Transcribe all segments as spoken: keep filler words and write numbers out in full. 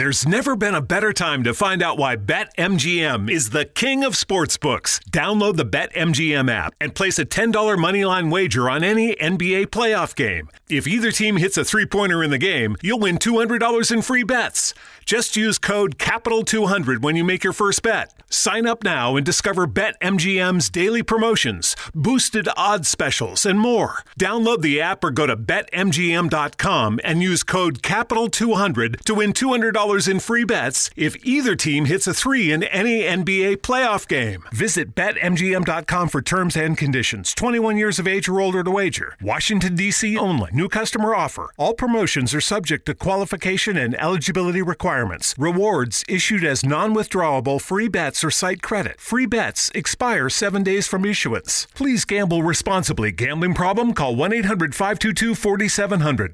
There's never been a better time to find out why BetMGM is the king of sportsbooks. Download the BetMGM app and place a ten dollar moneyline wager on any N B A playoff game. If either team hits a three-pointer in the game, you'll win two hundred dollars in free bets. Just use code capital two hundred when you make your first bet. Sign up now and discover BetMGM's daily promotions, boosted odds specials, and more. Download the app or go to bet M G M dot com and use code capital two hundred to win two hundred dollars in free bets if either team hits a three in any N B A playoff game. Visit bet M G M dot com for terms and conditions. twenty-one years of age or older to wager. Washington, D C only. New customer offer. All promotions are subject to qualification and eligibility requirements. Rewards issued as non-withdrawable free bets or site credit. Free bets expire seven days from issuance. Please gamble responsibly. Gambling problem? Call one eight hundred five two two four seven zero zero.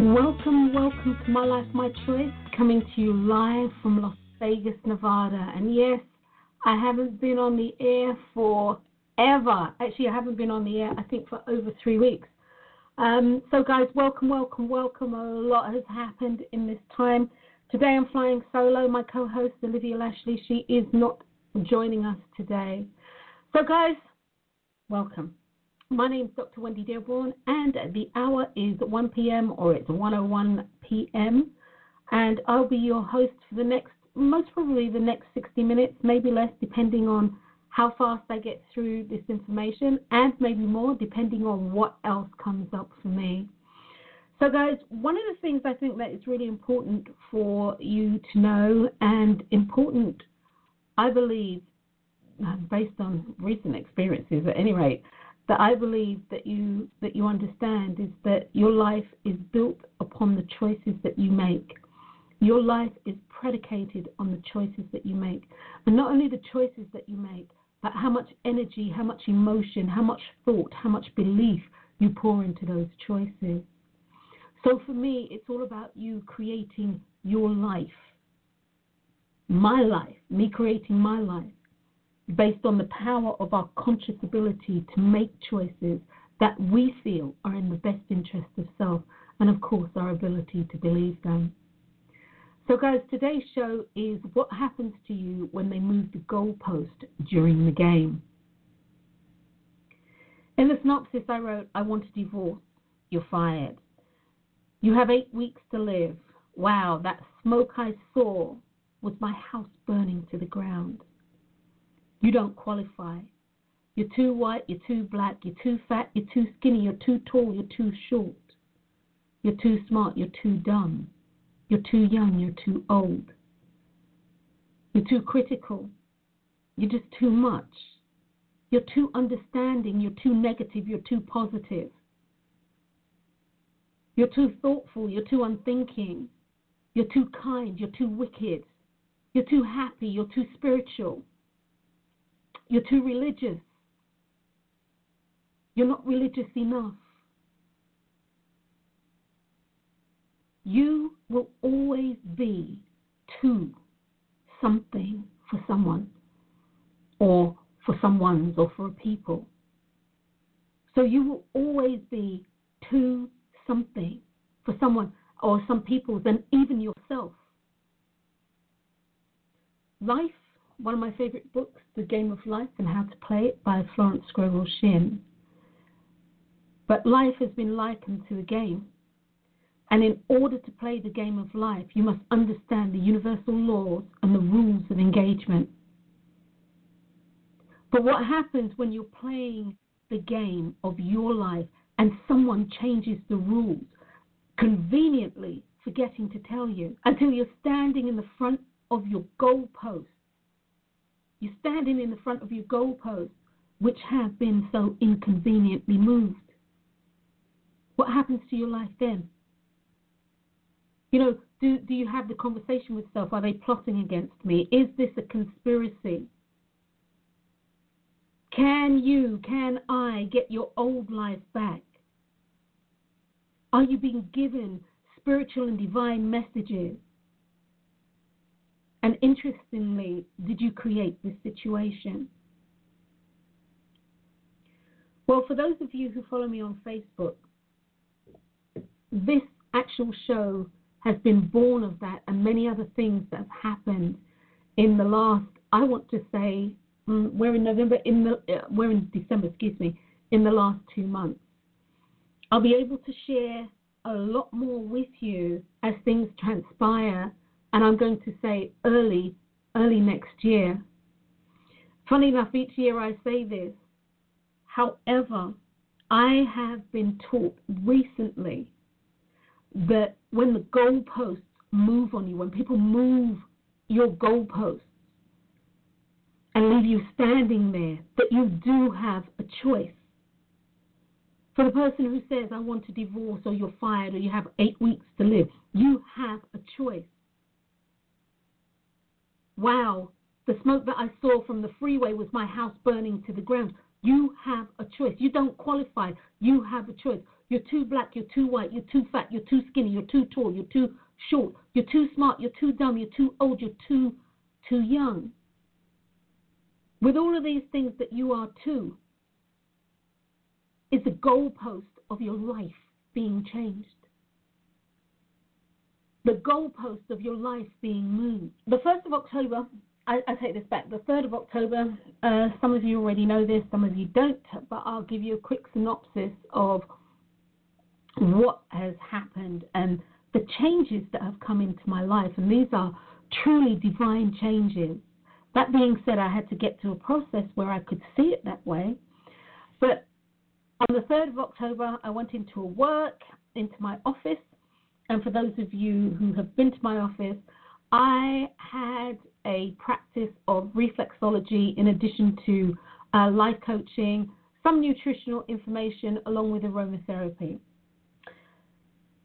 Welcome, welcome to My Life, My Choice, coming to you live from Las Vegas, Nevada. And yes, I haven't been on the air for ever. Actually, I haven't been on the air, I think, for over three weeks. Um, so, guys, welcome, welcome, welcome. A lot has happened in this time. Today I'm flying solo. My co-host, Olivia Lashley, she is not joining us today. So, guys, welcome. My name is Doctor Wendy Dearborn, and the hour is one p.m. or it's one oh one p.m. and I'll be your host for the next, most probably the next sixty minutes, maybe less, depending on how fast I get through this information, and maybe more, depending on what else comes up for me. So, guys, one of the things I think that is really important for you to know, and important, I believe, based on recent experiences at any rate, that I believe that you that you understand is that your life is built upon the choices that you make. Your life is predicated on the choices that you make. And not only the choices that you make, but how much energy, how much emotion, how much thought, how much belief you pour into those choices. So for me, it's all about you creating your life. My life, me creating my life, based on the power of our conscious ability to make choices that we feel are in the best interest of self, and of course our ability to believe them. So, guys, today's show is what happens to you when they move the goalpost during the game. In the synopsis I wrote, I want a divorce. You're fired. You have eight weeks to live. Wow, that smoke I saw was my house burning to the ground. You don't qualify. You're too white, you're too black, you're too fat, you're too skinny, you're too tall, you're too short. You're too smart, you're too dumb. You're too young, you're too old. You're too critical. You're just too much. You're too understanding, you're too negative, you're too positive. You're too thoughtful, you're too unthinking. You're too kind, you're too wicked. You're too happy, you're too spiritual. You're too religious. You're not religious enough. You will always be too something for someone, or for someone's, or for a people. So you will always be too something for someone or some people's, and even yourself. Life. One of my favorite books, The Game of Life and How to Play It by Florence Scovel Shinn. But life has been likened to a game. And in order to play the game of life, you must understand the universal laws and the rules of engagement. But what happens when you're playing the game of your life and someone changes the rules, conveniently forgetting to tell you, until you're standing in the front of your goalpost? You're standing in the front of your goalposts, which have been so inconveniently moved. What happens to your life then? You know, do, do you have the conversation with self? Are they plotting against me? Is this a conspiracy? Can you, can I get your old life back? Are you being given spiritual and divine messages? And interestingly, did you create this situation? Well, for those of you who follow me on Facebook, this actual show has been born of that and many other things that have happened in the last, I want to say, we're in November, in the, we're in December, excuse me, in the last two months. I'll be able to share a lot more with you as things transpire, and I'm going to say early, early next year. Funny enough, each year I say this. However, I have been taught recently that when the goalposts move on you, when people move your goalposts and leave you standing there, that you do have a choice. For the person who says, I want to divorce, or you're fired, or you have eight weeks to live, you have a choice. Wow, the smoke that I saw from the freeway was my house burning to the ground. You have a choice. You don't qualify. You have a choice. You're too black, you're too white, you're too fat, you're too skinny, you're too tall, you're too short, you're too smart, you're too dumb, you're too old, you're too, too young. With all of these things that you are too, is the goalpost of your life being changed. The goalpost of your life being moved. The first of October, I, I take this back, the third of October, uh, some of you already know this, some of you don't, but I'll give you a quick synopsis of what has happened and the changes that have come into my life, and these are truly divine changes. That being said, I had to get to a process where I could see it that way, but on the third of October, I went into work, into my office, and for those of you who have been to my office, I had a practice of reflexology in addition to uh, life coaching, some nutritional information, along with aromatherapy.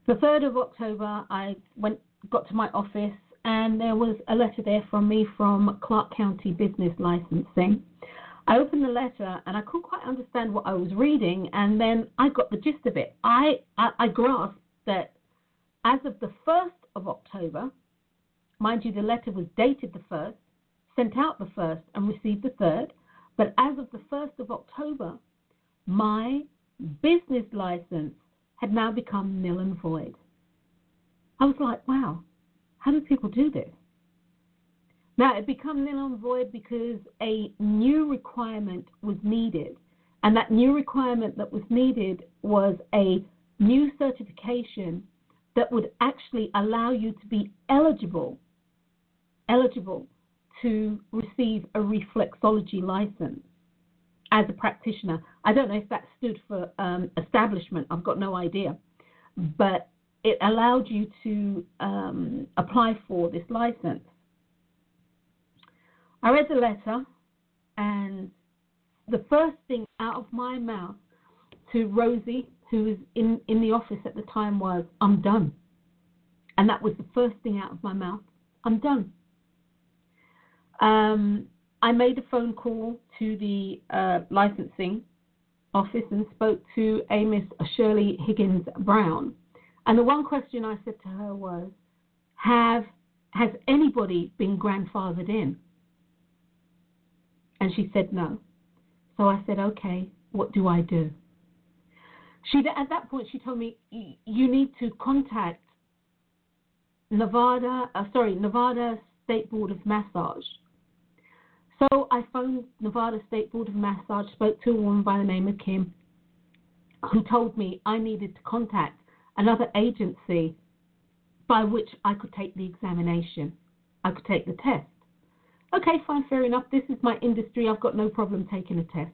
The third of October, I went got to my office, and there was a letter there from me from Clark County Business Licensing. I opened the letter, and I couldn't quite understand what I was reading, and then I got the gist of it. I, I, I grasped that as of the first of October, mind you, the letter was dated the first, sent out the first, and received the third, but as of the first of October, my business license had now become nil and void. I was like, wow, how do people do this? Now, it became nil and void because a new requirement was needed, and that new requirement that was needed was a new certification that would actually allow you to be eligible, eligible to receive a reflexology license as a practitioner. I don't know if that stood for um, establishment. I've got no idea, but it allowed you to um, apply for this license. I read the letter, and the first thing out of my mouth to Rosie, who was in, in the office at the time, was, I'm done. And that was the first thing out of my mouth. I'm done. Um, I made a phone call to the uh, licensing office and spoke to a Miss Shirley Higgins-Brown. And the one question I said to her was, "Have has anybody been grandfathered in?" And she said no. So I said, okay, what do I do? She At that point, she told me, you need to contact Nevada, uh, sorry, Nevada State Board of Massage. So I phoned Nevada State Board of Massage, spoke to a woman by the name of Kim, who told me I needed to contact another agency by which I could take the examination. I could take the test. Okay, fine, fair enough. This is my industry. I've got no problem taking a test,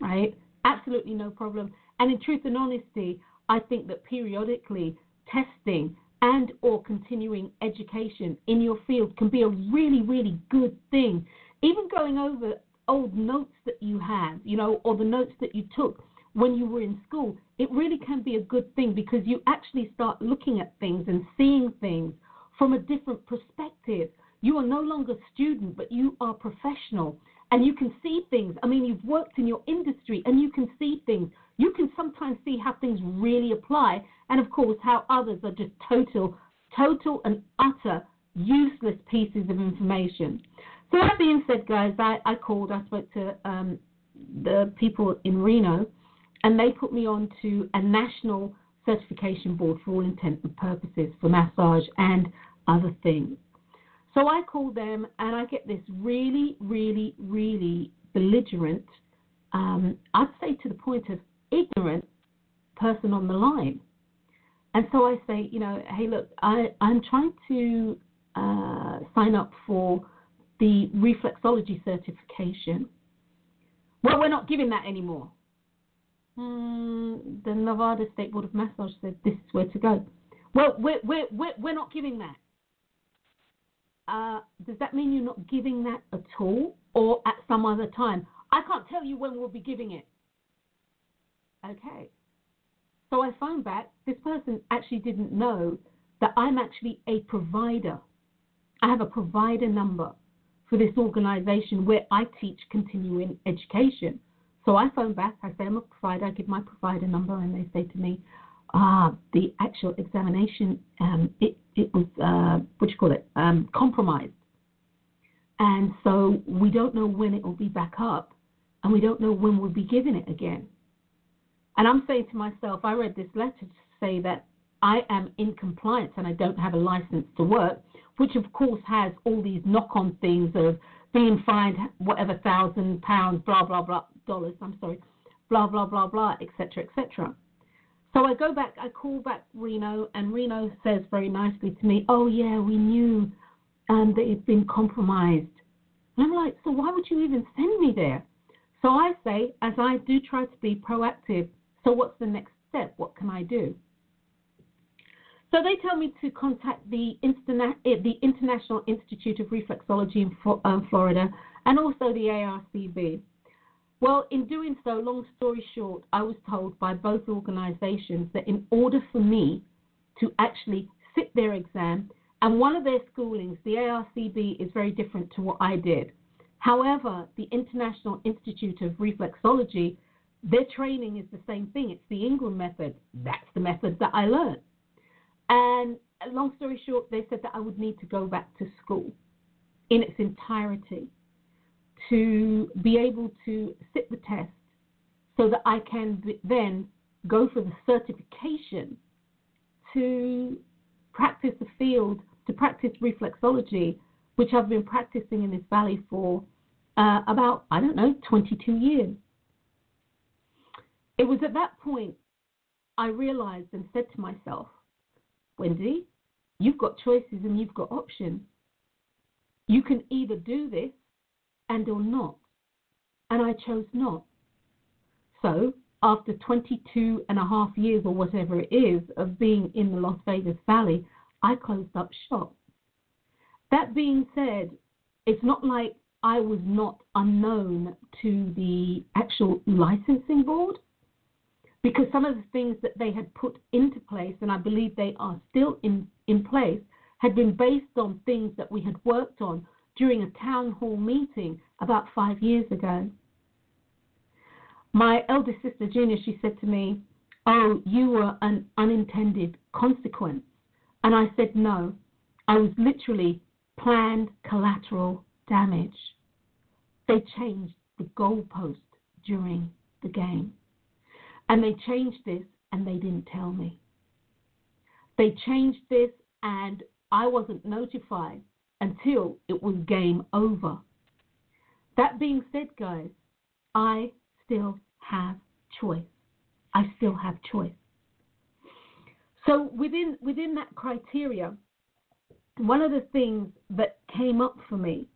right? Absolutely no problem. And in truth and honesty, I think that periodically testing and or continuing education in your field can be a really, really good thing Even going over old notes that you have, you know, or the notes that you took when you were in school, it really can be a good thing because you actually start looking at things and seeing things from a different perspective. You are no longer a student, but you are professional, and you can see things. I mean, you've worked in your industry, and you can see things. You can sometimes see how things really apply, and, of course, how others are just total, total and utter useless pieces of information. So that being said, guys, I, I called. I spoke to um, the people in Reno, and they put me on to a national certification board for all intent and purposes for massage and other things. So I call them, and I get this really, really, really belligerent, um, I'd say to the point of ignorant person on the line. And so I say, you know, hey, look, I, I'm trying to uh, sign up for the reflexology certification. Well, we're not giving that anymore. Mm, the Nevada State Board of Massage said this is where to go. Well, we're, we're, we're, we're not giving that. Uh, does that mean you're not giving that at all or at some other time? I can't tell you when we'll be giving it. Okay. So I phoned back. This person actually didn't know that I'm actually a provider. I have a provider number for this organization where I teach continuing education. So I phoned back. I say I'm a provider. I give my provider number, and they say to me, ah, the actual examination, um, it, it was, uh, what do you call it, um, compromised. And so we don't know when it will be back up, and we don't know when we'll be giving it again. And I'm saying to myself, I read this letter to say that I am in compliance and I don't have a license to work, which, of course, has all these knock-on things of being fined whatever thousand pounds, blah, blah, blah, dollars, I'm sorry, blah, blah, blah, blah, et cetera, et cetera. So I go back, I call back Reno, and Reno says very nicely to me, oh, yeah, we knew um, that it'd been compromised. And I'm like, so why would you even send me there? So I say, as I do try to be proactive, so what's the next step? What can I do? So they tell me to contact the, Interna- the International Institute of Reflexology in Fro- um, Florida and also the A R C B. Well, in doing so, long story short, I was told by both organizations that in order for me to actually sit their exam, and one of their schoolings, the A R C B, is very different to what I did. However, the International Institute of Reflexology, their training is the same thing. It's the Ingram method. That's the method that I learned. And long story short, they said that I would need to go back to school in its entirety to be able to sit the test so that I can then go for the certification to practice the field, to practice reflexology, which I've been practicing in this valley for uh, about, I don't know, twenty-two years. It was at that point I realized and said to myself, Wendy, you've got choices and you've got options. You can either do this and or not, and I chose not. So after twenty-two and a half years or whatever it is of being in the Las Vegas Valley, I closed up shop. That being said, it's not like I was not unknown to the actual licensing board, because some of the things that they had put into place, and I believe they are still in, in place, had been based on things that we had worked on during a town hall meeting about five years ago. My eldest sister, Gina, she said to me, oh, you were an unintended consequence. And I said, no, I was literally planned collateral damage. They changed the goalpost during the game. And they changed this, and they didn't tell me. They changed this, and I wasn't notified until it was game over. That being said, guys, I still have choice. I still have choice. So within within that criteria, one of the things that came up for me,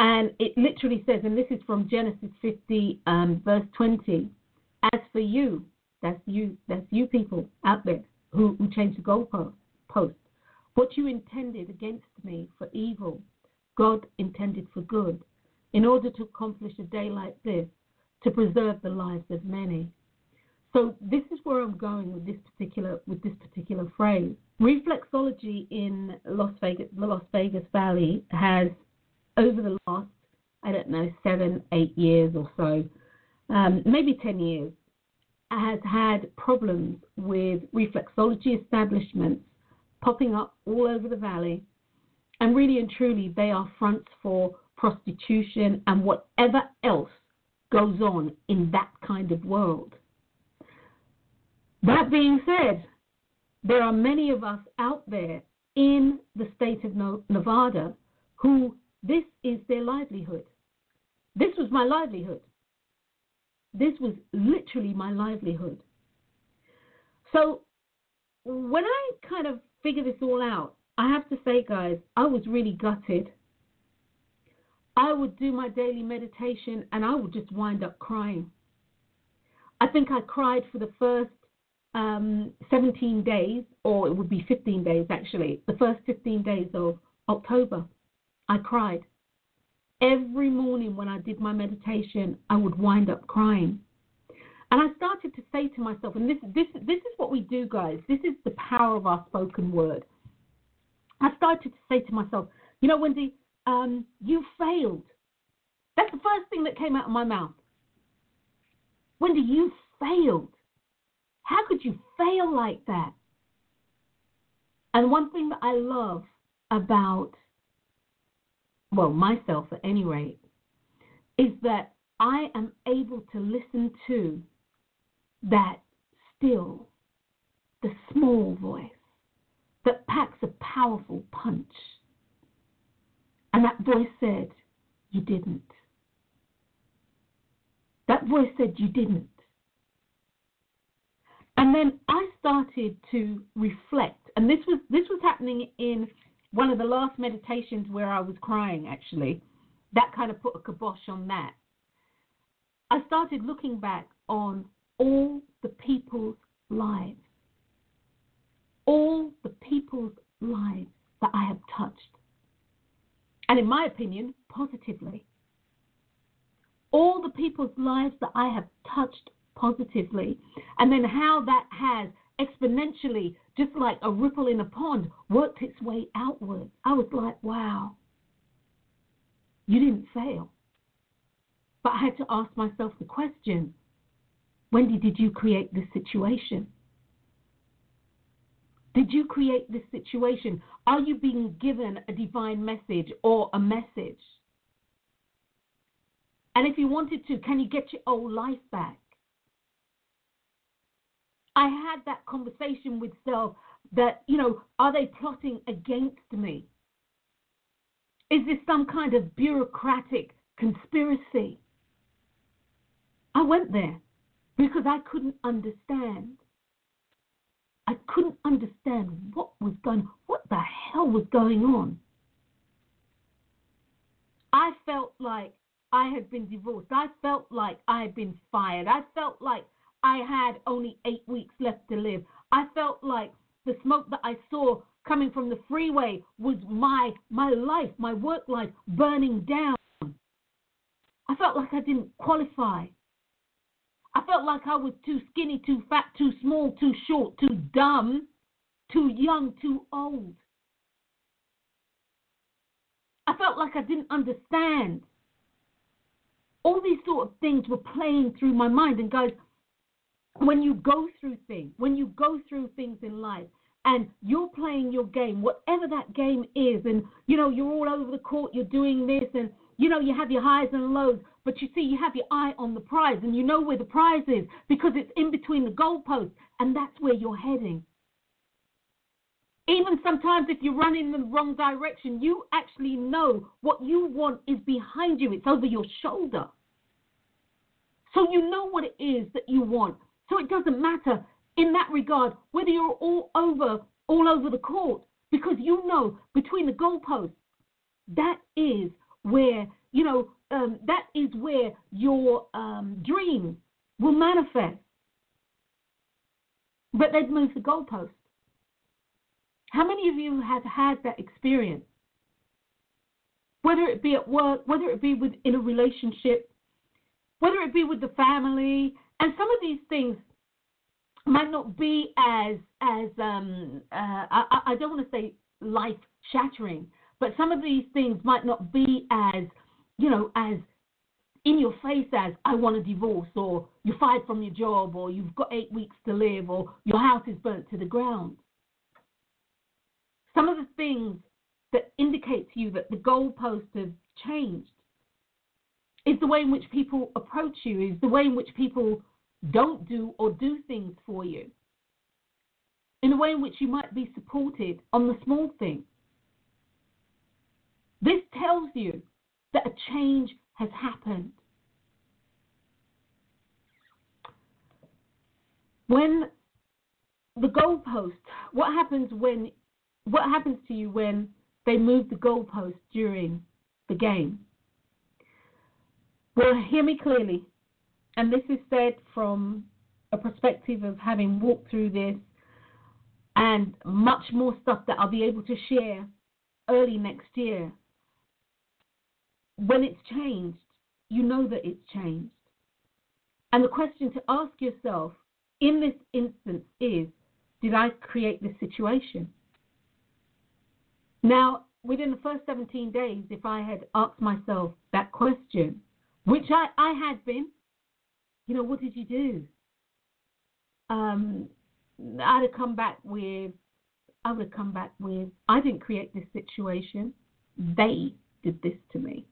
and it literally says, and this is from Genesis fifty, um, verse twenty, as for you, that's you, that's you people out there who, who changed the goalpost, what you intended against me for evil, God intended for good, in order to accomplish a day like this, to preserve the lives of many. So this is where I'm going with this particular with this particular phrase. Reflexology in Las Vegas, the Las Vegas Valley, has over the last, I don't know, seven, eight years or so, um, maybe ten years, has had problems with reflexology establishments popping up all over the valley. And really and truly, they are fronts for prostitution and whatever else goes on in that kind of world. That being said, there are many of us out there in the state of Nevada who this is their livelihood. This was my livelihood. This was literally my livelihood. So when I kind of figure this all out, I have to say, guys, I was really gutted. I would do my daily meditation and I would just wind up crying. I think I cried for the first um, seventeen days, or it would be fifteen days actually, the first fifteen days of October. I cried. Every morning when I did my meditation, I would wind up crying. And I started to say to myself, and this this this is what we do, guys. This is the power of our spoken word. I started to say to myself, you know, Wendy, um, you failed. That's the first thing that came out of my mouth. Wendy, you failed. How could you fail like that? And one thing that I love about, well, myself at any rate, is that I am able to listen to that still, the small voice that packs a powerful punch. And that voice said, you didn't. That voice said, you didn't. And then I started to reflect, and this was this was happening in one of the last meditations where I was crying, actually. That kind of put a kibosh on that. I started looking back on all the people's lives, all the people's lives that I have touched, and in my opinion, positively. All the people's lives that I have touched positively, and then how that has exponentially, just like a ripple in a pond, worked its way outwards. I was like, wow, you didn't fail. But I had to ask myself the question, Wendy, did you create this situation? Did you create this situation? Are you being given a divine message or a message? And if you wanted to, can you get your old life back? I had that conversation with self that, you know, are they plotting against me? Is this some kind of bureaucratic conspiracy? I went there because I couldn't understand. I couldn't understand what was going on. What the hell was going on? I felt like I had been divorced. I felt like I had been fired. I felt like I had only eight weeks left to live. I felt like the smoke that I saw coming from the freeway was my my life, my work life, burning down. I felt like I didn't qualify. I felt like I was too skinny, too fat, too small, too short, too dumb, too young, too old. I felt like I didn't understand. All these sort of things were playing through my mind. And guys, when you go through things, when you go through things in life and you're playing your game, whatever that game is, and, you know, you're all over the court, you're doing this, and, you know, you have your highs and lows, but you see, you have your eye on the prize, and you know where the prize is because it's in between the goalposts, and that's where you're heading. Even sometimes if you run in the wrong direction, you actually know what you want is behind you. It's over your shoulder. So you know what it is that you want. So it doesn't matter in that regard whether you're all over, all over the court, because you know between the goalposts, that is where, you know, um, that is where your um, dreams will manifest. But they've moved the goalpost. How many of you have had that experience? whether it be at work, whether it be with, in a relationship, whether it be with the family. And some of these things might not be as, as um, uh, I, I don't want to say life-shattering, but some of these things might not be as, you know, as in your face as I want a divorce, or you're fired from your job, or you've got eight weeks to live, or your house is burnt to the ground. Some of the things that indicate to you that the goalposts have changed is the way in which people approach you, is the way in which people don't do or do things for you, in the way in which you might be supported on the small thing. This tells you that a change has happened. When the goalpost, what happens when, what happens to you when they move the goalpost during the game? Well, hear me clearly, and this is said from a perspective of having walked through this and much more stuff that I'll be able to share early next year. When it's changed, you know that it's changed. And the question to ask yourself in this instance is, did I create this situation? Now, within the first seventeen days, if I had asked myself that question, which I, I had been, you know, what did you do? Um, I'd have come back with, I would have come back with, I didn't create this situation. They did this to me.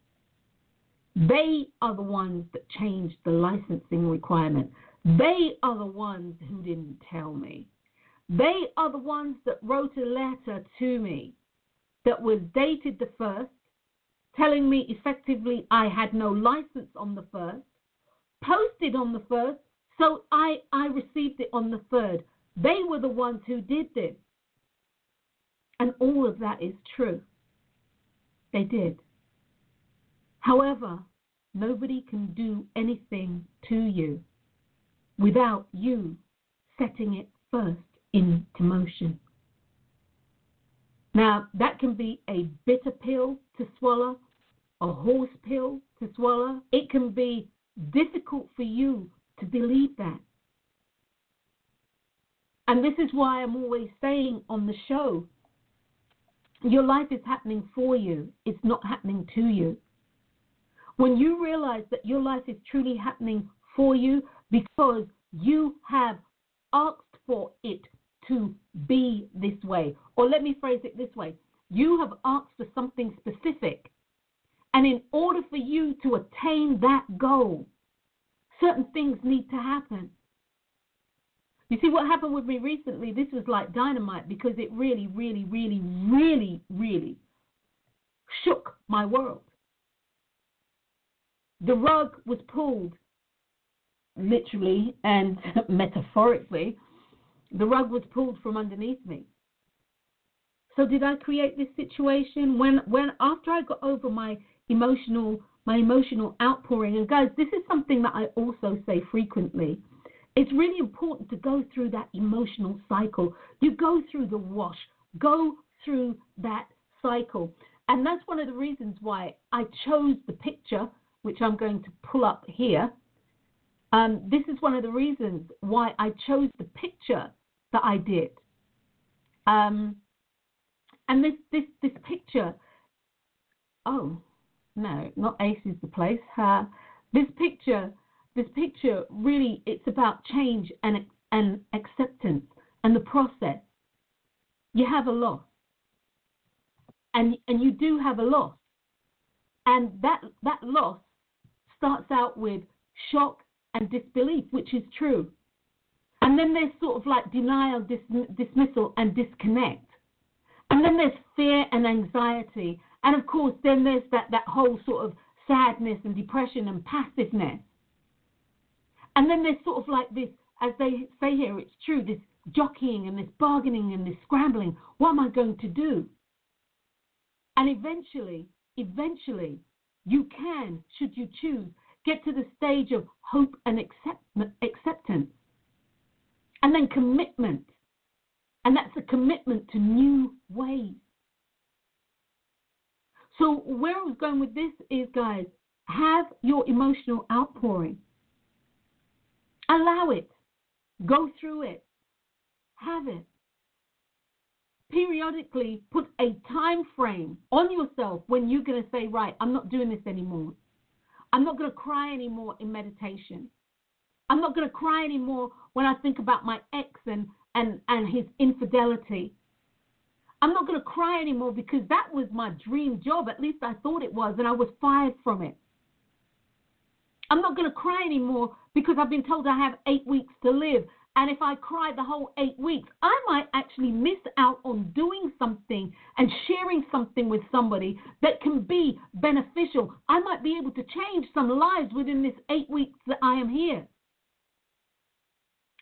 They are the ones that changed the licensing requirement. They are the ones who didn't tell me. They are the ones that wrote a letter to me that was dated the first, telling me effectively I had no license on the first, posted on the first, so I, I received it on the third. They were the ones who did this. And all of that is true. They did. However, nobody can do anything to you without you setting it first into motion. Now, that can be a bitter pill to swallow, a horse pill to swallow. It can be difficult for you to believe that. And this is why I'm always saying on the show, your life is happening for you. It's not happening to you. When you realize that your life is truly happening for you because you have asked for it to be this way. Or let me phrase it this way. You have asked for something specific. And in order for you to attain that goal, certain things need to happen. You see, what happened with me recently, this was like dynamite because it really, really, really, really, really shook my world. The rug was pulled, literally and metaphorically, the rug was pulled from underneath me. So did I create this situation? When, when after I got over my emotional, my emotional outpouring, and guys, this is something that I also say frequently. It's really important to go through that emotional cycle. You go through the wash, go through that cycle. And that's one of the reasons why I chose the picture, which I'm going to pull up here. Um, this is one of the reasons why I chose the picture that I did. Um, and this, this, this picture, oh, no, not Ace is the place. Uh, this picture, this picture really, it's about change and, and acceptance and the process. You have a loss. And, and you do have a loss. And that, that loss starts out with shock and disbelief, which is true. And then there's sort of like denial, dis- dismissal, and disconnect. And then there's fear and anxiety. And of course, then there's that, that whole sort of sadness and depression and passiveness. And then there's sort of like this, as they say here, it's true, this jockeying and this bargaining and this scrambling. What am I going to do? And eventually, eventually, you can, should you choose, get to the stage of hope and accept- acceptance, and then commitment. And that's a commitment to new ways. So where I was going with this is, guys, have your emotional outpouring. Allow it. Go through it. Have it. Periodically put a time frame on yourself when you're going to say, right, I'm not doing this anymore. I'm not going to cry anymore in meditation. I'm not going to cry anymore when I think about my ex and, and, and his infidelity. I'm not going to cry anymore because that was my dream job. At least I thought it was, and I was fired from it. I'm not going to cry anymore because I've been told I have eight weeks to live. And if I cry the whole eight weeks, I might actually miss out on doing something and sharing something with somebody that can be beneficial. I might be able to change some lives within this eight weeks that I am here.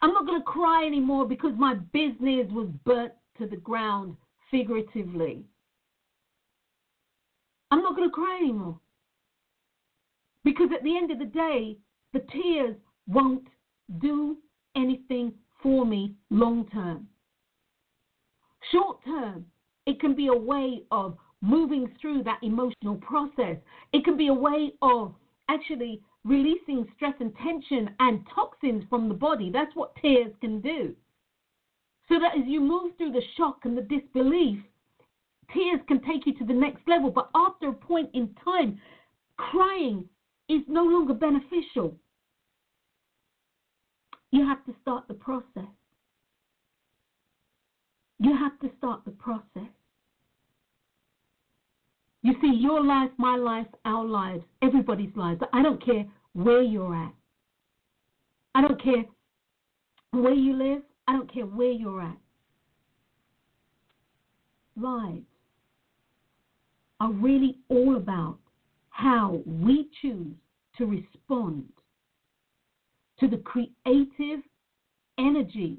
I'm not going to cry anymore because my business was burnt to the ground figuratively. I'm not going to cry anymore because at the end of the day, the tears won't do anything for me long term. Short term, it can be a way of moving through that emotional process. It can be a way of actually releasing stress and tension and toxins from the body. That's what tears can do. So that as you move through the shock and the disbelief, tears can take you to the next level. But after a point in time, crying is no longer beneficial. You have to start the process. You have to start the process. You see, your life, my life, our lives, everybody's lives. I don't care where you're at. I don't care where you live. I don't care where you're at. Lives are really all about how we choose to respond to the creative energy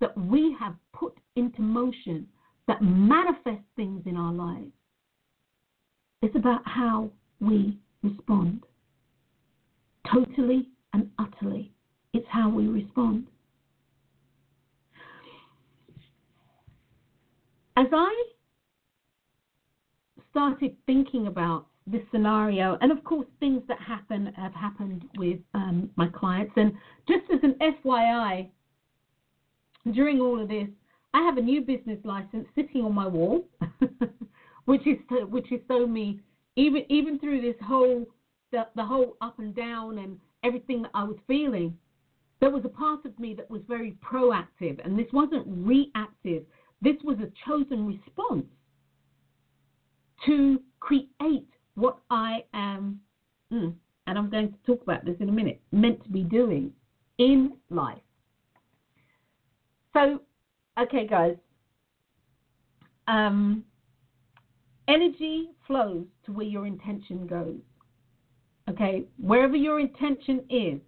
that we have put into motion that manifests things in our lives. It's about how we respond. Totally and utterly, it's how we respond. As I started thinking about this scenario, and of course things that happen have happened with um, my clients, and just as an F Y I, during all of this, I have a new business license sitting on my wall, which is to, which is so me, even even through this whole the, the whole up and down and everything that I was feeling, there was a part of me that was very proactive, and this wasn't reactive. This was a chosen response to create what I am, and I'm going to talk about this in a minute, meant to be doing in life. So, okay, guys, um, energy flows to where your intention goes, okay? Wherever your intention is,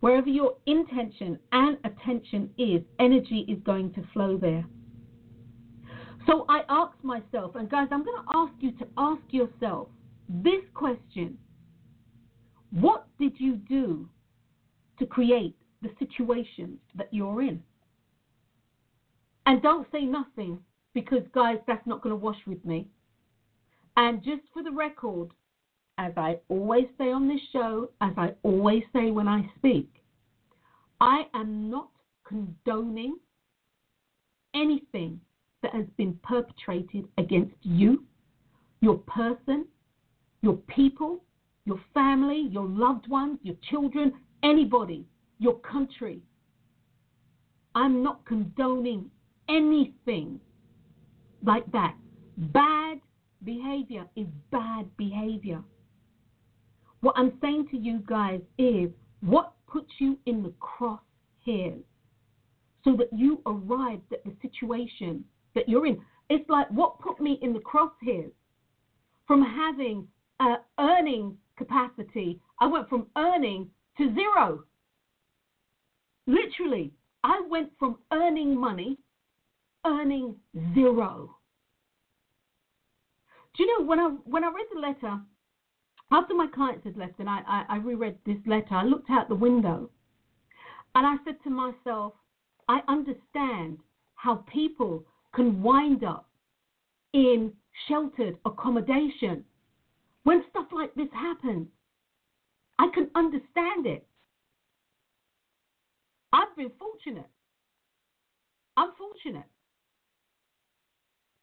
wherever your intention and attention is, energy is going to flow there. So I asked myself, and guys, I'm going to ask you to ask yourself this question. What did you do to create the situation that you're in? And don't say nothing because, guys, that's not going to wash with me. And just for the record, as I always say on this show, as I always say when I speak, I am not condoning anything that has been perpetrated against you, your person, your people, your family, your loved ones, your children, anybody, your country. I'm not condoning anything like that. Bad behavior is bad behavior. What I'm saying to you guys is what puts you in the crosshairs so that you arrived at the situation that you're in. It's like what put me in the crosshairs from having uh, earning capacity. I went from earning to zero. Literally, I went from earning money, earning zero. Do you know, when I when I read the letter, after my clients had left and I, I, I reread this letter, I looked out the window and I said to myself, I understand how people can wind up in sheltered accommodation. When stuff like this happens, I can understand it. I've been fortunate. I'm fortunate.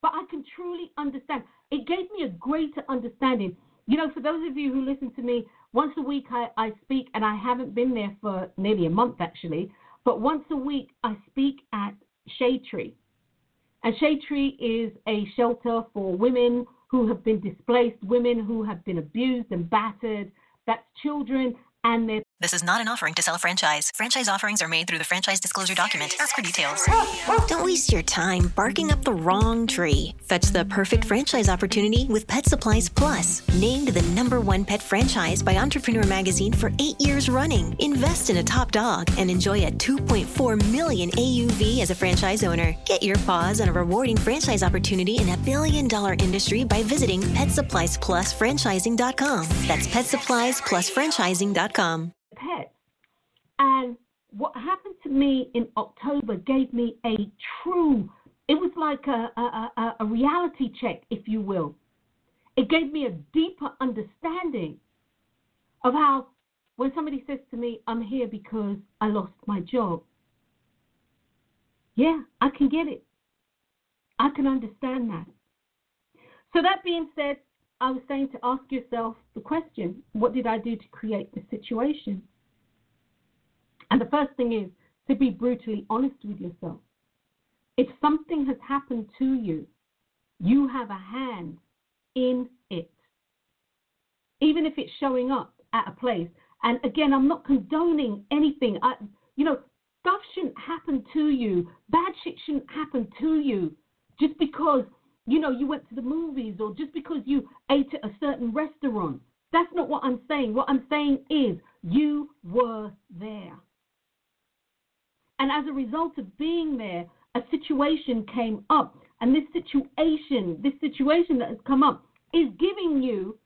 But I can truly understand. It gave me a greater understanding. You know, for those of you who listen to me, once a week I, I speak, and I haven't been there for nearly a month actually, but once a week I speak at Shade Tree. And Shade Tree is a shelter for women who have been displaced, women who have been abused and battered. That's children and their... This is not an offering to sell a franchise. Franchise offerings are made through the franchise disclosure document. Ask for details. Don't waste your time barking up the wrong tree. Fetch the perfect franchise opportunity with Pet Supplies Plus. Named the number one pet franchise by Entrepreneur Magazine for eight years running. Invest in a top dog and enjoy a two point four million dollars A U V as a franchise owner. Get your paws on a rewarding franchise opportunity in a billion-dollar industry by visiting pet supplies plus franchising dot com. That's pet supplies plus franchising dot com. Pets. And what happened to me in October gave me a true, it was like a, a, a reality check, if you will. It gave me a deeper understanding of how when somebody says to me, I'm here because I lost my job. Yeah, I can get it. I can understand that. So that being said, I was saying to ask yourself the question, what did I do to create this situation? And the first thing is to be brutally honest with yourself. If something has happened to you, you have a hand in it. Even if it's showing up at a place. And again, I'm not condoning anything. I, you know, stuff shouldn't happen to you. Bad shit shouldn't happen to you just because you know, you went to the movies or just because you ate at a certain restaurant. That's not what I'm saying. What I'm saying is you were there. And as a result of being there, a situation came up. And this situation, this situation that has come up is giving you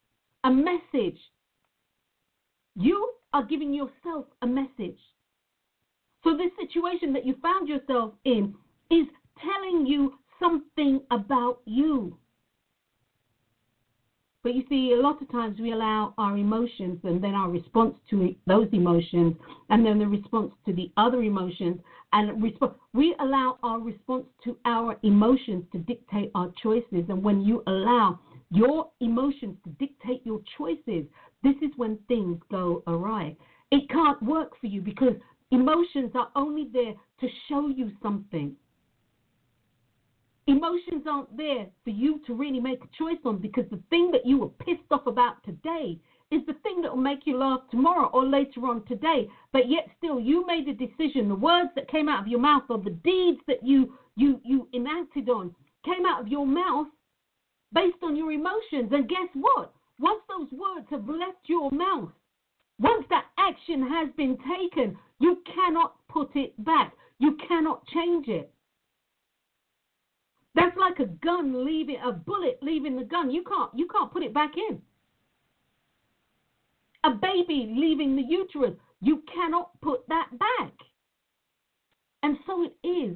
a message. You are giving yourself a message. So this situation that you found yourself in is telling you something about you. But you see, a lot of times we allow our emotions and then our response to those emotions and then the response to the other emotions. And resp- we allow our response to our emotions to dictate our choices. And when you allow your emotions to dictate your choices, this is when things go awry. It can't work for you because emotions are only there to show you something. Emotions aren't there for you to really make a choice on because the thing that you were pissed off about today is the thing that will make you laugh tomorrow or later on today. But yet still, you made a decision. The words that came out of your mouth or the deeds that you, you, you enacted on came out of your mouth based on your emotions. And guess what? Once those words have left your mouth, once that action has been taken, you cannot put it back. You cannot change it. That's like a gun leaving, a bullet leaving the gun. You can't, you can't put it back in. A baby leaving the uterus, you cannot put that back. And so it is,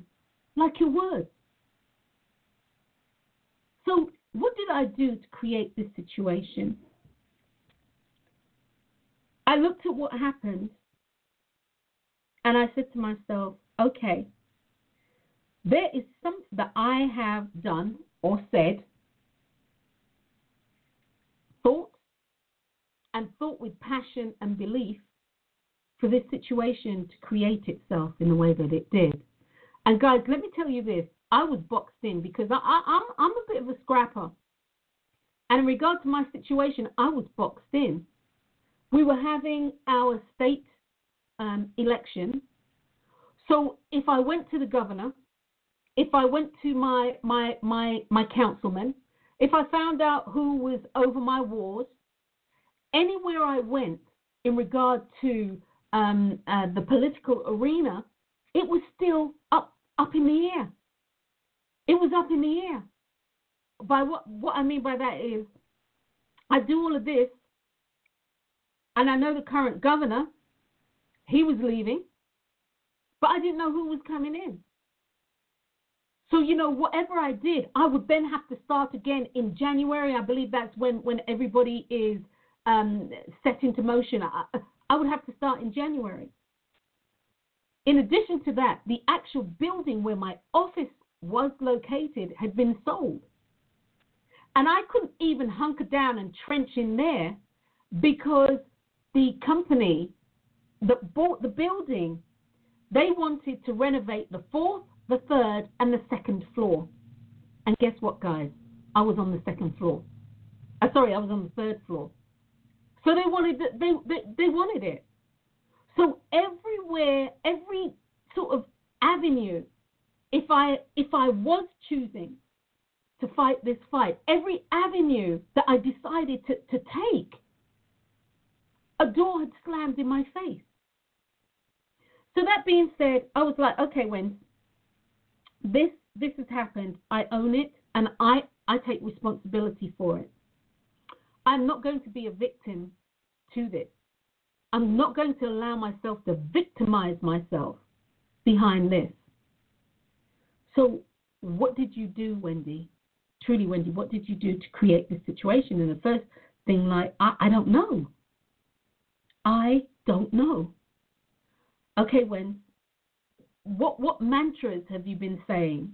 like your words. So what did I do to create this situation? I looked at what happened, and I said to myself, okay, there is something that I have done or said, thought, and thought with passion and belief for this situation to create itself in the way that it did. And guys, let me tell you this. I was boxed in because I, I, I'm, I'm a bit of a scrapper. And in regard to my situation, I was boxed in. We were having our state um, election. So if I went to the governor, if I went to my, my my my councilman, if I found out who was over my ward, anywhere I went in regard to um, uh, the political arena, it was still up up in the air. It was up in the air. By what what I mean by that is, I do all of this, and I know the current governor, he was leaving, but I didn't know who was coming in. So, you know, whatever I did, I would then have to start again in January. I believe that's when, when everybody is um, set into motion. I, I would have to start in January. In addition to that, the actual building where my office was located had been sold. And I couldn't even hunker down and trench in there because the company that bought the building, they wanted to renovate the fourth, the third, and the second floor. And guess what, guys? I was on the second floor. Uh, sorry, I was on the third floor. So they wanted the, they, they they wanted it. So everywhere, every sort of avenue, if I if I was choosing to fight this fight, every avenue that I decided to, to take, a door had slammed in my face. So that being said, I was like, okay, Wendy, This this has happened. I own it, and I, I take responsibility for it. I'm not going to be a victim to this. I'm not going to allow myself to victimize myself behind this. So what did you do, Wendy? Truly, Wendy, what did you do to create this situation? And the first thing, like, I, I don't know. I don't know. Okay, Wendy. What what mantras have you been saying?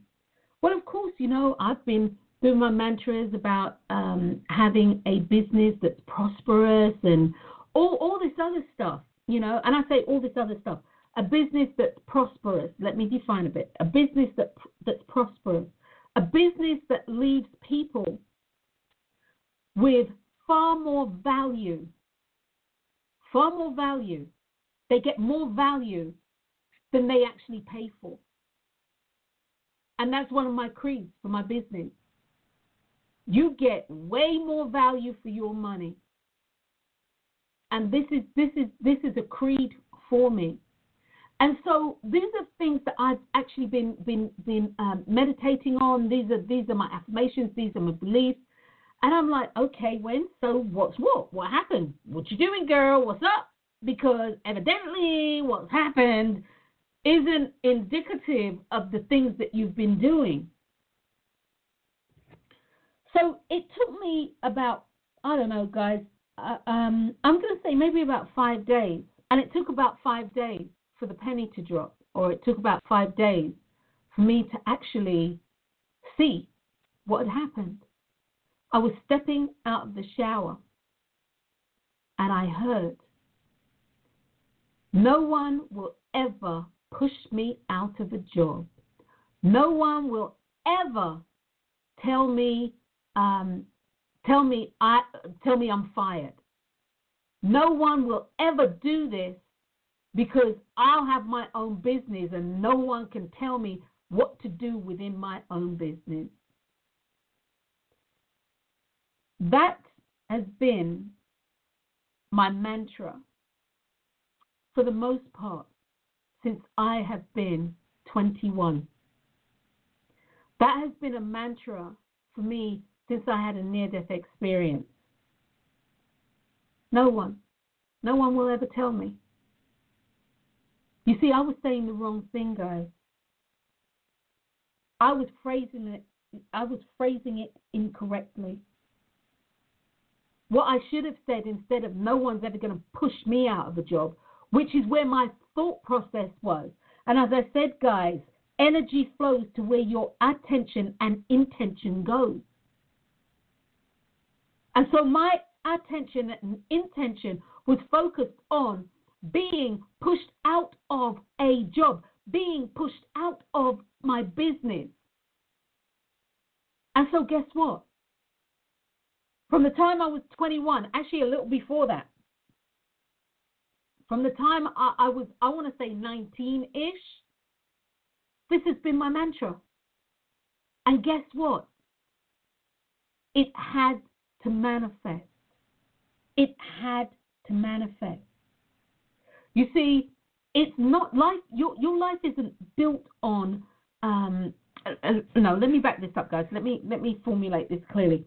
Well, of course, you know, I've been doing my mantras about um, having a business that's prosperous and all, all this other stuff, you know, and I say all this other stuff. A business that's prosperous. Let me define a bit. A business that that's prosperous. A business that leaves people with far more value. Far more value. They get more value than they actually pay for. And that's one of my creeds for my business. You get way more value for your money. And this is this is this is a creed for me. And so these are things that I've actually been been been um, meditating on. These are these are my affirmations, these are my beliefs. And I'm like, okay, when? So what's what? What happened? What you doing, girl? What's up? Because evidently what's happened isn't indicative of the things that you've been doing. So it took me about, I don't know, guys, uh, um, I'm going to say maybe about five days. And it took about five days for the penny to drop, or it took about five days for me to actually see what had happened. I was stepping out of the shower and I heard, "No one will ever push me out of a job. No one will ever tell me, um, tell me, I, tell me I'm fired. No one will ever do this because I'll have my own business and no one can tell me what to do within my own business." That has been my mantra for the most part, since I have been twenty-one. That has been a mantra for me since I had a near-death experience. No one, no one will ever tell me. You see, I was saying the wrong thing, guys. I was phrasing it, I was phrasing it incorrectly. What I should have said instead of "no one's ever going to push me out of a job," which is where my thought process was. And as I said, guys, energy flows to where your attention and intention goes. And so my attention and intention was focused on being pushed out of a job, being pushed out of my business. And so guess what? From the time I was twenty-one, actually a little before that, from the time I, I was, I want to say nineteen-ish, this has been my mantra. And guess what? It had to manifest. It had to manifest. You see, it's not life, your, your life isn't built on, um, uh, no, let me back this up, guys. Let me, let me formulate this clearly.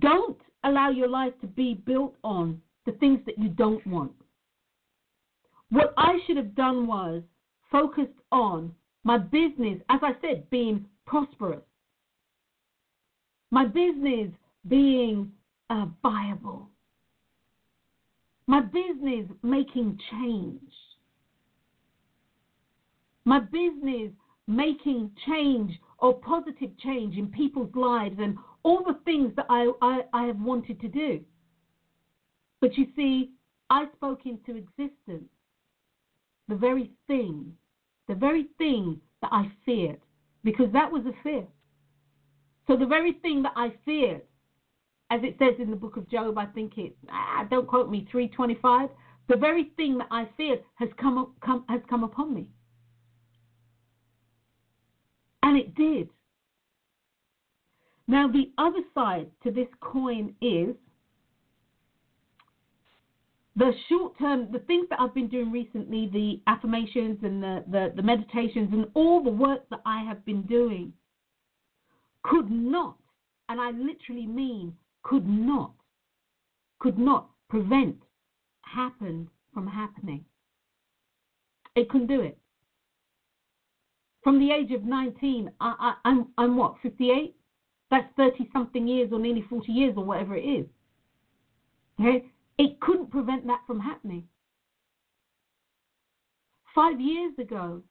Don't allow your life to be built on the things that you don't want. What I should have done was focused on My business, as I said, being prosperous. My business being uh, viable. My business making change. My business making change or positive change in people's lives and all the things that I, I, I have wanted to do. But you see, I spoke into existence the very thing, the very thing that I feared, because that was a fear. So the very thing that I feared, as it says in the book of Job, I think it's, ah, don't quote me, three twenty-five, the very thing that I feared has come, up, come has come upon me. And it did. Now, the other side to this coin is the short term, the things that I've been doing recently, the affirmations and the, the, the meditations and all the work that I have been doing could not, and I literally mean could not, could not prevent happen from happening. It couldn't do it. From the age of nineteen, I, I, I'm, I'm what, fifty-eight? That's thirty-something years or nearly forty years or whatever it is. Okay? It couldn't prevent that from happening. Five years ago,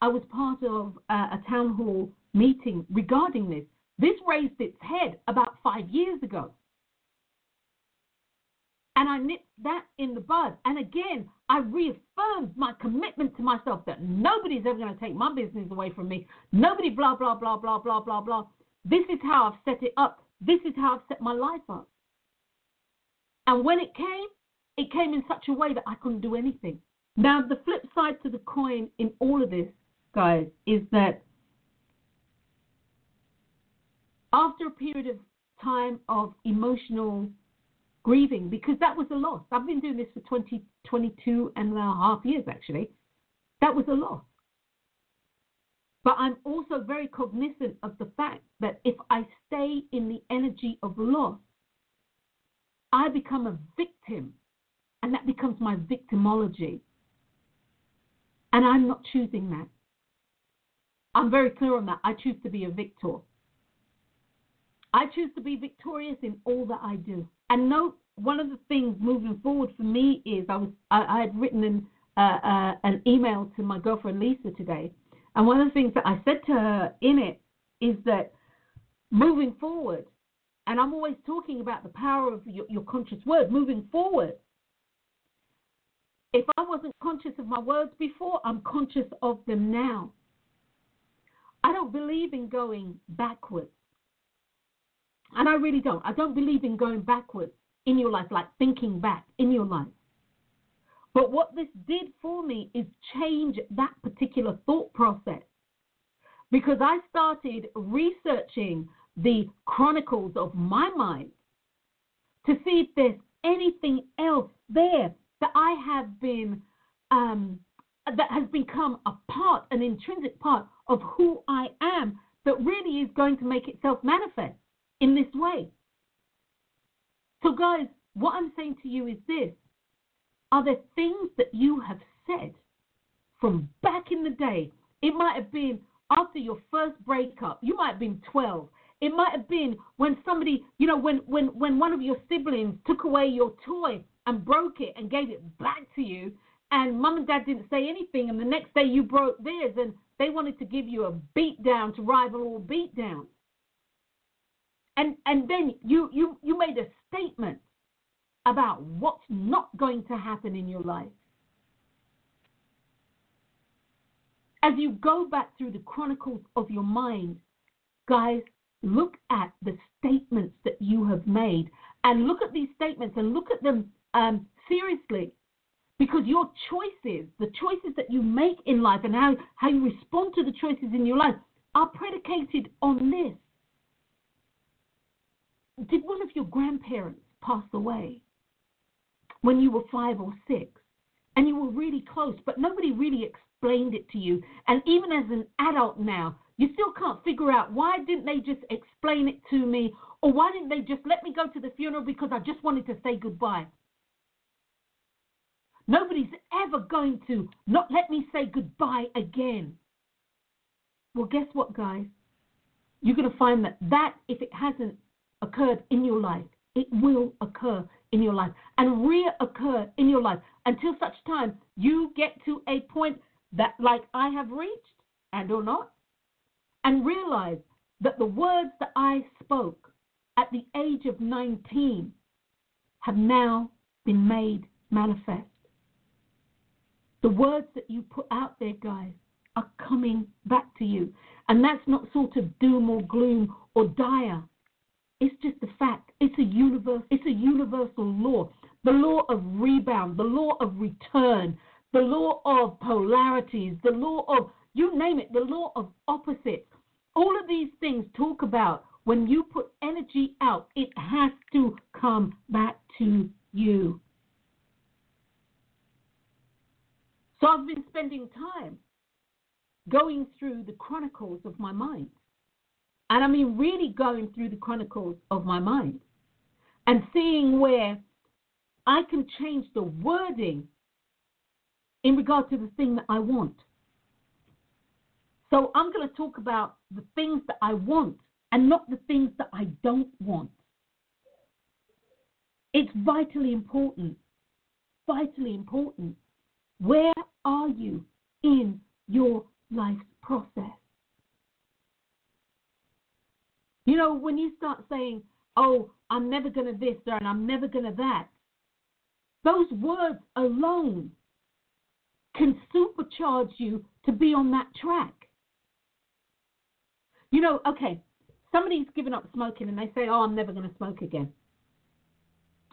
I was part of a, a town hall meeting regarding this. This raised its head about five years ago. And I nipped that in the bud. And again, I reaffirmed my commitment to myself that nobody's ever going to take my business away from me. Nobody blah, blah, blah, blah, blah, blah, blah. This is how I've set it up. This is how I've set my life up. And when it came, it came in such a way that I couldn't do anything. Now, the flip side to the coin in all of this, guys, is that after a period of time of emotional grieving, because that was a loss. I've been doing this for twenty, twenty-two and a half years, actually. That was a loss. But I'm also very cognizant of the fact that if I stay in the energy of loss, I become a victim, and that becomes my victimology. And I'm not choosing that. I'm very clear on that. I choose to be a victor. I choose to be victorious in all that I do. And no, one of the things moving forward for me is I was I, I had written an, uh, uh, an email to my girlfriend Lisa today, and one of the things that I said to her in it is that moving forward, and I'm always talking about the power of your, your conscious word, moving forward. If I wasn't conscious of my words before, I'm conscious of them now. I don't believe in going backwards. And I really don't. I don't believe in going backwards in your life, like thinking back in your life. But what this did for me is change that particular thought process, because I started researching the chronicles of my mind to see if there's anything else there that I have been, um, that has become a part, an intrinsic part of who I am that really is going to make itself manifest in this way. So guys, what I'm saying to you is this. Are there things that you have said from back in the day? It might have been after your first breakup. You might have been twelve. It might have been when somebody, you know, when, when, when one of your siblings took away your toy and broke it and gave it back to you, and mum and dad didn't say anything, and the next day you broke theirs, and they wanted to give you a beat down to rival all beat down. And and then you, you, you made a statement about what's not going to happen in your life. As you go back through the chronicles of your mind, guys, look at the statements that you have made, and look at these statements and look at them um, seriously, because your choices, the choices that you make in life and how, how you respond to the choices in your life are predicated on this. Did one of your grandparents pass away when you were five or six and you were really close, but nobody really explained it to you? And even as an adult now, you still can't figure out, why didn't they just explain it to me, or why didn't they just let me go to the funeral because I just wanted to say goodbye? Nobody's ever going to not let me say goodbye again. Well, guess what, guys? You're going to find that that, if it hasn't occurred in your life, it will occur in your life and reoccur in your life until such time you get to a point that, like I have reached, and or not, and realize that the words that I spoke at the age of nineteen have now been made manifest. The words that you put out there, guys, are coming back to you. And that's not sort of doom or gloom or dire. It's just a fact. It's a universe. It's a universal law. The law of rebound, the law of return, the law of polarities, the law of, you name it, the law of opposites. All of these things talk about when you put energy out, it has to come back to you. So I've been spending time going through the chronicles of my mind. And I mean really going through the chronicles of my mind and seeing where I can change the wording in regard to the thing that I want. So I'm going to talk about the things that I want and not the things that I don't want. It's vitally important, vitally important. Where are you in your life's process? You know, when you start saying, oh, I'm never going to this and I'm never going to that, those words alone can supercharge you to be on that track. You know, okay, somebody's given up smoking and they say, oh, I'm never going to smoke again.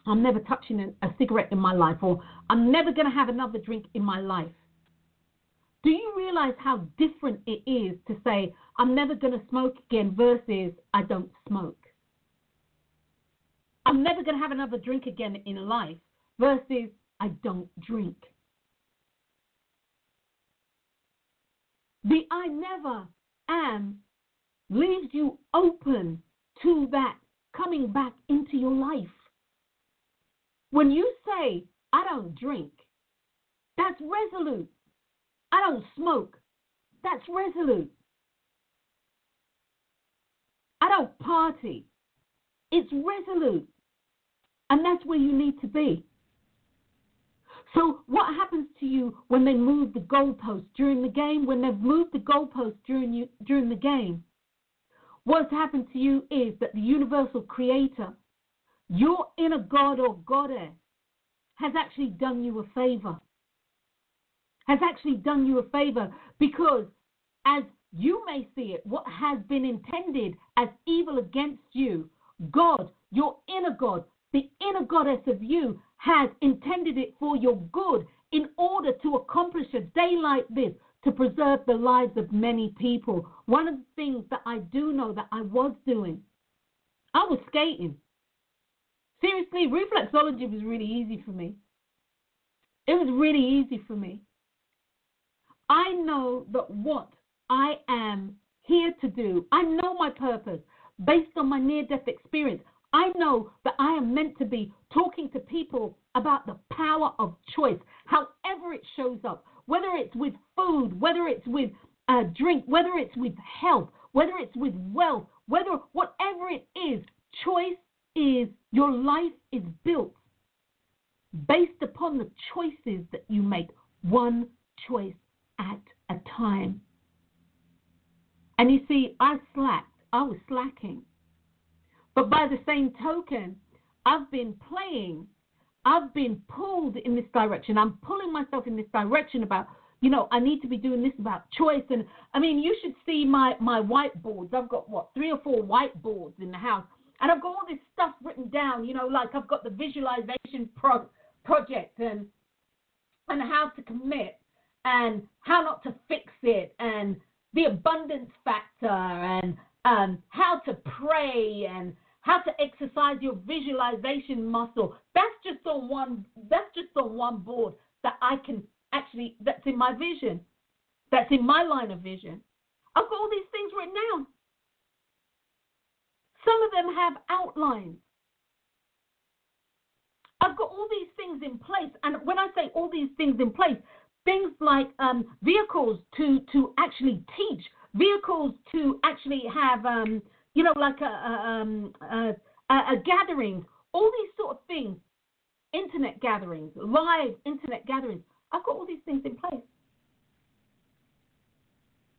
I'm never touching a cigarette in my life, or I'm never going to have another drink in my life. Do you realize how different it is to say, I'm never going to smoke again versus I don't smoke? I'm never going to have another drink again in life versus I don't drink. The I never am leaves you open to that coming back into your life. When you say, I don't drink, that's resolute. I don't smoke, that's resolute. I don't party, it's resolute. And that's where you need to be. So what happens to you when they move the goalpost during the game? When they've moved the goalpost during, you, during the game, what's happened to you is that the universal creator, your inner god or goddess, has actually done you a favor. Has actually done you a favor because, as you may see it, what has been intended as evil against you, God, your inner god, the inner goddess of you, has intended it for your good in order to accomplish a day like this, to preserve the lives of many people. One of the things that I do know that I was doing, I was skating. Seriously, reflexology was really easy for me. It was really easy for me. I know that what I am here to do, I know my purpose based on my near-death experience. I know that I am meant to be talking to people about the power of choice, however it shows up, whether it's with food, whether it's with uh, drink, whether it's with health, whether it's with wealth, whether whatever it is, choice is, your life is built based upon the choices that you make, one choice at a time. And you see, I slacked. I was slacking. But by the same token, I've been playing. I've been pulled in this direction. I'm pulling myself in this direction about, you know, I need to be doing this about choice. And, I mean, you should see my, my whiteboards. I've got, what, three or four whiteboards in the house. And I've got all this stuff written down, you know, like I've got the visualization pro- project and and how to commit and how not to fix it and the abundance factor and um, how to pray and how to exercise your visualization muscle. That's just on one. That's just on one board that I can actually. That's in my vision. That's in my line of vision. I've got all these things written down. Some of them have outlines. I've got all these things in place. And when I say all these things in place, things like um, vehicles to, to actually teach vehicles to actually have, um, you know, like a, a, um, a, a gathering, all these sort of things, internet gatherings, live internet gatherings. I've got all these things in place.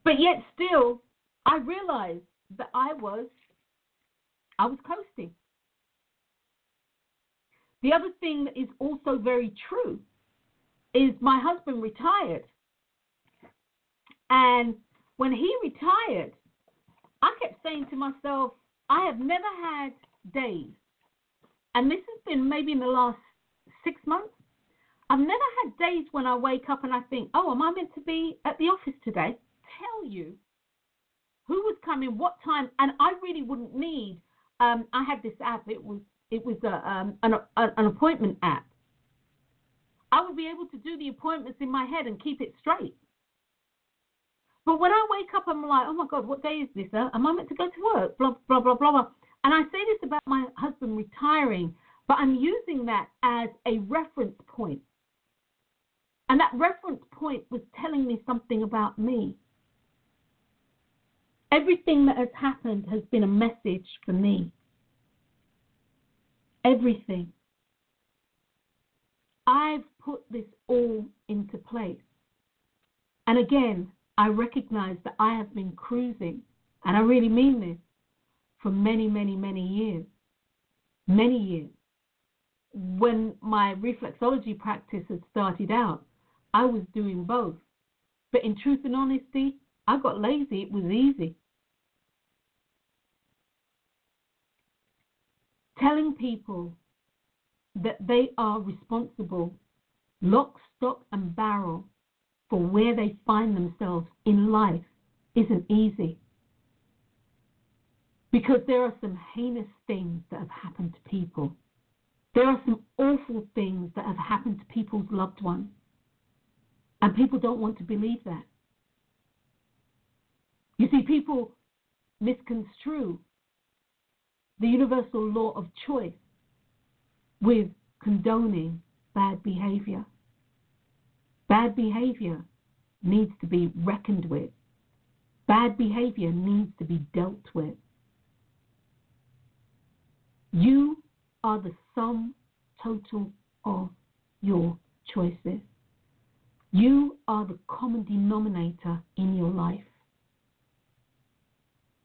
But yet still, I realized that I was, I was coasting. The other thing that is also very true is my husband retired. And when he retired, I kept saying to myself, I have never had days. And this has been maybe in the last six months. I've never had days when I wake up and I think, oh, am I meant to be at the office today? Tell you who was coming, what time, and I really wouldn't need. Um, I had this app. It was it was a, um, an, a, an appointment app. I would be able to do the appointments in my head and keep it straight. But when I wake up, I'm like, oh, my God, what day is this? Uh, am I meant to go to work? Blah, blah, blah, blah, blah. And I say this about my husband retiring, but I'm using that as a reference point. And that reference point was telling me something about me. Everything that has happened has been a message for me. Everything. I've put this all into place. And again, I recognize that I have been cruising, and I really mean this, for many, many, many years. Many years. When my reflexology practice had started out, I was doing both. But in truth and honesty, I got lazy. It was easy. Telling people that they are responsible, lock, stock, and barrel for where they find themselves in life isn't easy. Because there are some heinous things that have happened to people. There are some awful things that have happened to people's loved ones. And people don't want to believe that. You see, people misconstrue the universal law of choice with condoning bad behavior. Bad behavior needs to be reckoned with. Bad behavior needs to be dealt with. You are the sum total of your choices. You are the common denominator in your life.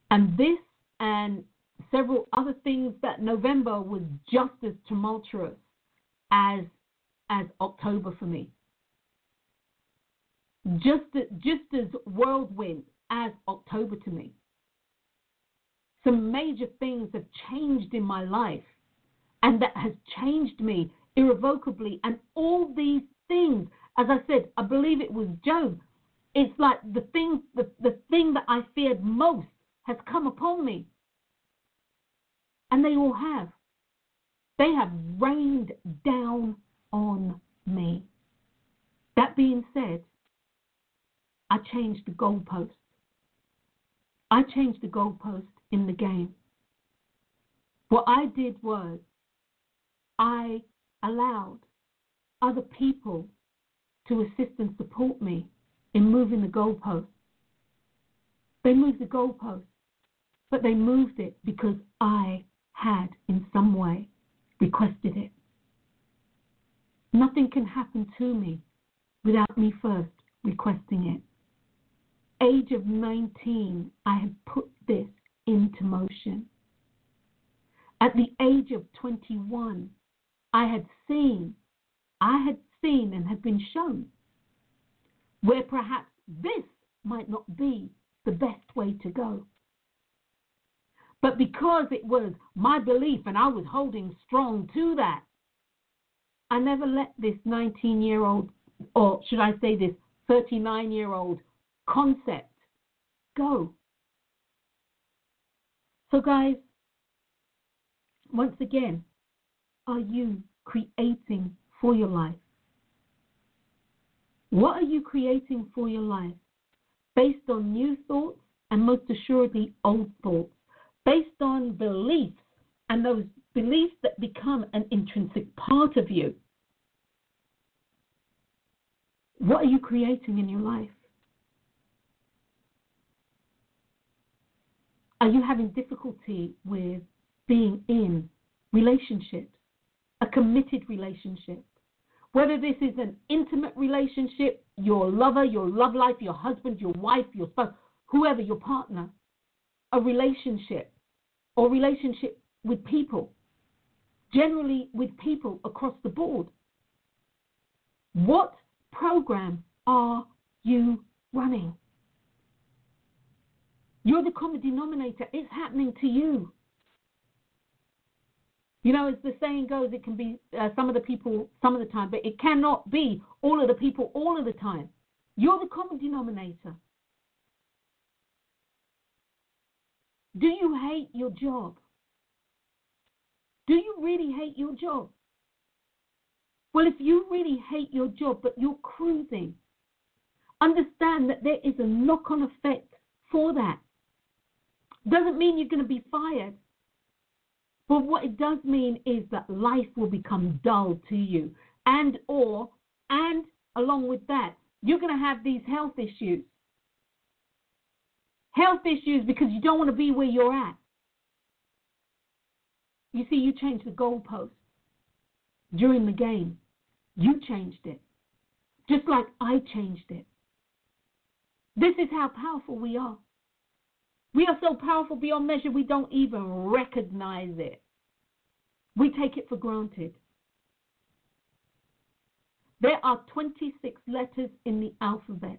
And this and several other things that November was just as tumultuous as as October for me. Just, just as whirlwind as October to me. Some major things have changed in my life, and that has changed me irrevocably. And all these things, as I said, I believe it was Job. It's like the thing, the, the thing that I feared most has come upon me. And they all have. They have rained down on me. That being said, I changed the goalpost. I changed the goalpost in the game. What I did was I allowed other people to assist and support me in moving the goalpost. They moved the goalpost, but they moved it because I had in some way requested it. Nothing can happen to me without me first requesting it. Age of nineteen, I had put this into motion. At the age of twenty-one, I had seen, I had seen and had been shown where perhaps this might not be the best way to go. But because it was my belief and I was holding strong to that, I never let this nineteen-year-old, or should I say this thirty-nine-year-old concept go. So guys, once again, are you creating for your life? What are you creating for your life? Based on new thoughts and most assuredly old thoughts. Based on beliefs and those beliefs that become an intrinsic part of you. What are you creating in your life? Are you having difficulty with being in relationships, a committed relationship? Whether this is an intimate relationship, your lover, your love life, your husband, your wife, your spouse, whoever, your partner, a relationship or relationship with people, generally with people across the board. What program are you running? You're the common denominator. It's happening to you. You know, as the saying goes, it can be uh, some of the people some of the time, but it cannot be all of the people all of the time. You're the common denominator. Do you hate your job? Do you really hate your job? Well, if you really hate your job, but you're cruising, understand that there is a knock-on effect for that. Doesn't mean you're going to be fired. But what it does mean is that life will become dull to you. And or, and along with that, you're going to have these health issues. Health issues because you don't want to be where you're at. You see, you change the goalpost during the game. You changed it. Just like I changed it. This is how powerful we are. We are so powerful beyond measure, we don't even recognize it. We take it for granted. There are twenty-six letters in the alphabet,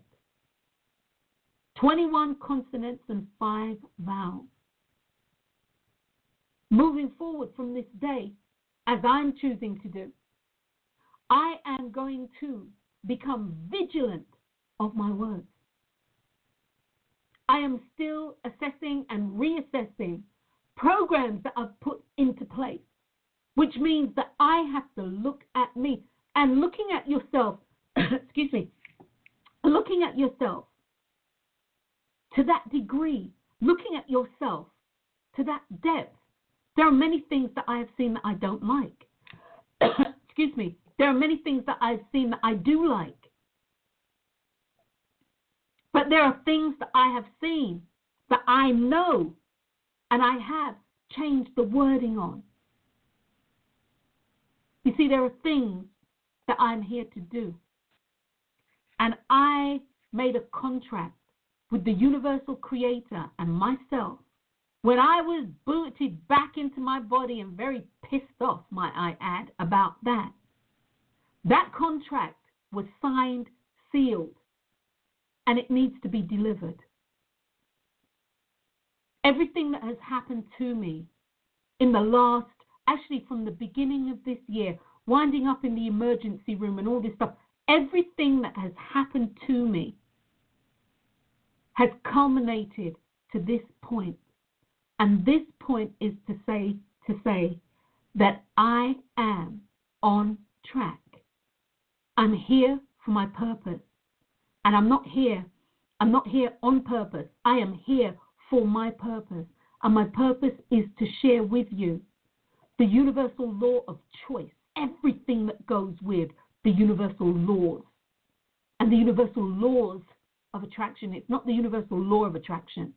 twenty-one consonants and five vowels. Moving forward from this day, as I'm choosing to do, I am going to become vigilant of my words. I am still assessing and reassessing programs that I've put into place, which means that I have to look at me. And looking at yourself, excuse me, looking at yourself to that degree, looking at yourself to that depth, there are many things that I have seen that I don't like. Excuse me. There are many things that I've seen that I do like. But there are things that I have seen that I know and I have changed the wording on. You see, there are things that I'm here to do. And I made a contract with the universal creator and myself when I was booted back into my body and very pissed off, might I add, about that. That contract was signed, sealed, and it needs to be delivered. Everything that has happened to me in the last, actually from the beginning of this year, winding up in the emergency room and all this stuff, everything that has happened to me has culminated to this point. And this point is to say, to say that I am on track. I'm here for my purpose. And I'm not here, I'm not here on purpose. I am here for my purpose. And my purpose is to share with you the universal law of choice, everything that goes with the universal laws and the universal laws of attraction. It's not the universal law of attraction,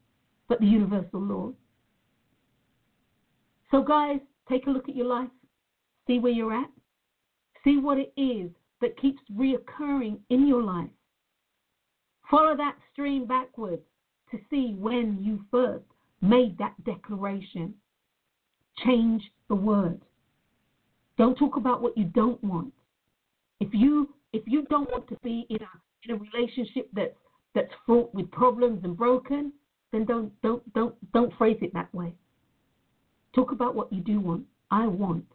but the universal laws. So guys, take a look at your life, see where you're at, see what it is that keeps reoccurring in your life. Follow that stream backwards to see when you first made that declaration. Change the word. Don't talk about what you don't want. If you if you don't want to be in a in a relationship that's that's fraught with problems and broken, then don't don't don't don't phrase it that way. Talk about what you do want. I want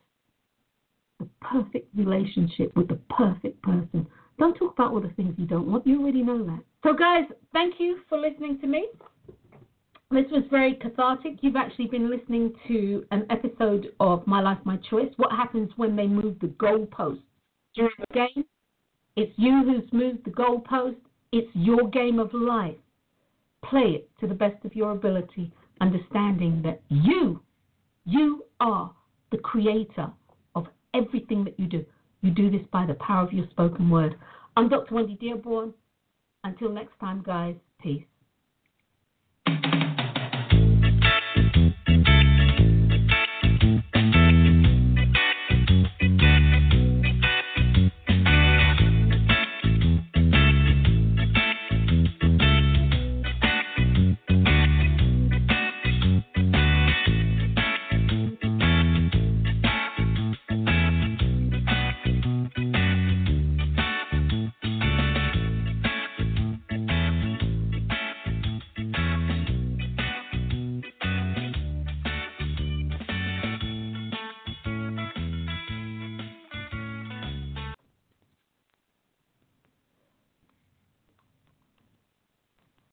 the perfect relationship with the perfect person. Don't talk about all the things you don't want. You already know that. So, guys, thank you for listening to me. This was very cathartic. You've actually been listening to an episode of My Life, My Choice. What happens when they move the goalposts during the game? It's you who's moved the goalpost. It's your game of life. Play it to the best of your ability, understanding that you, you are the creator of everything that you do. You do this by the power of your spoken word. I'm Doctor Wendy Dearborn. Until next time, guys, peace.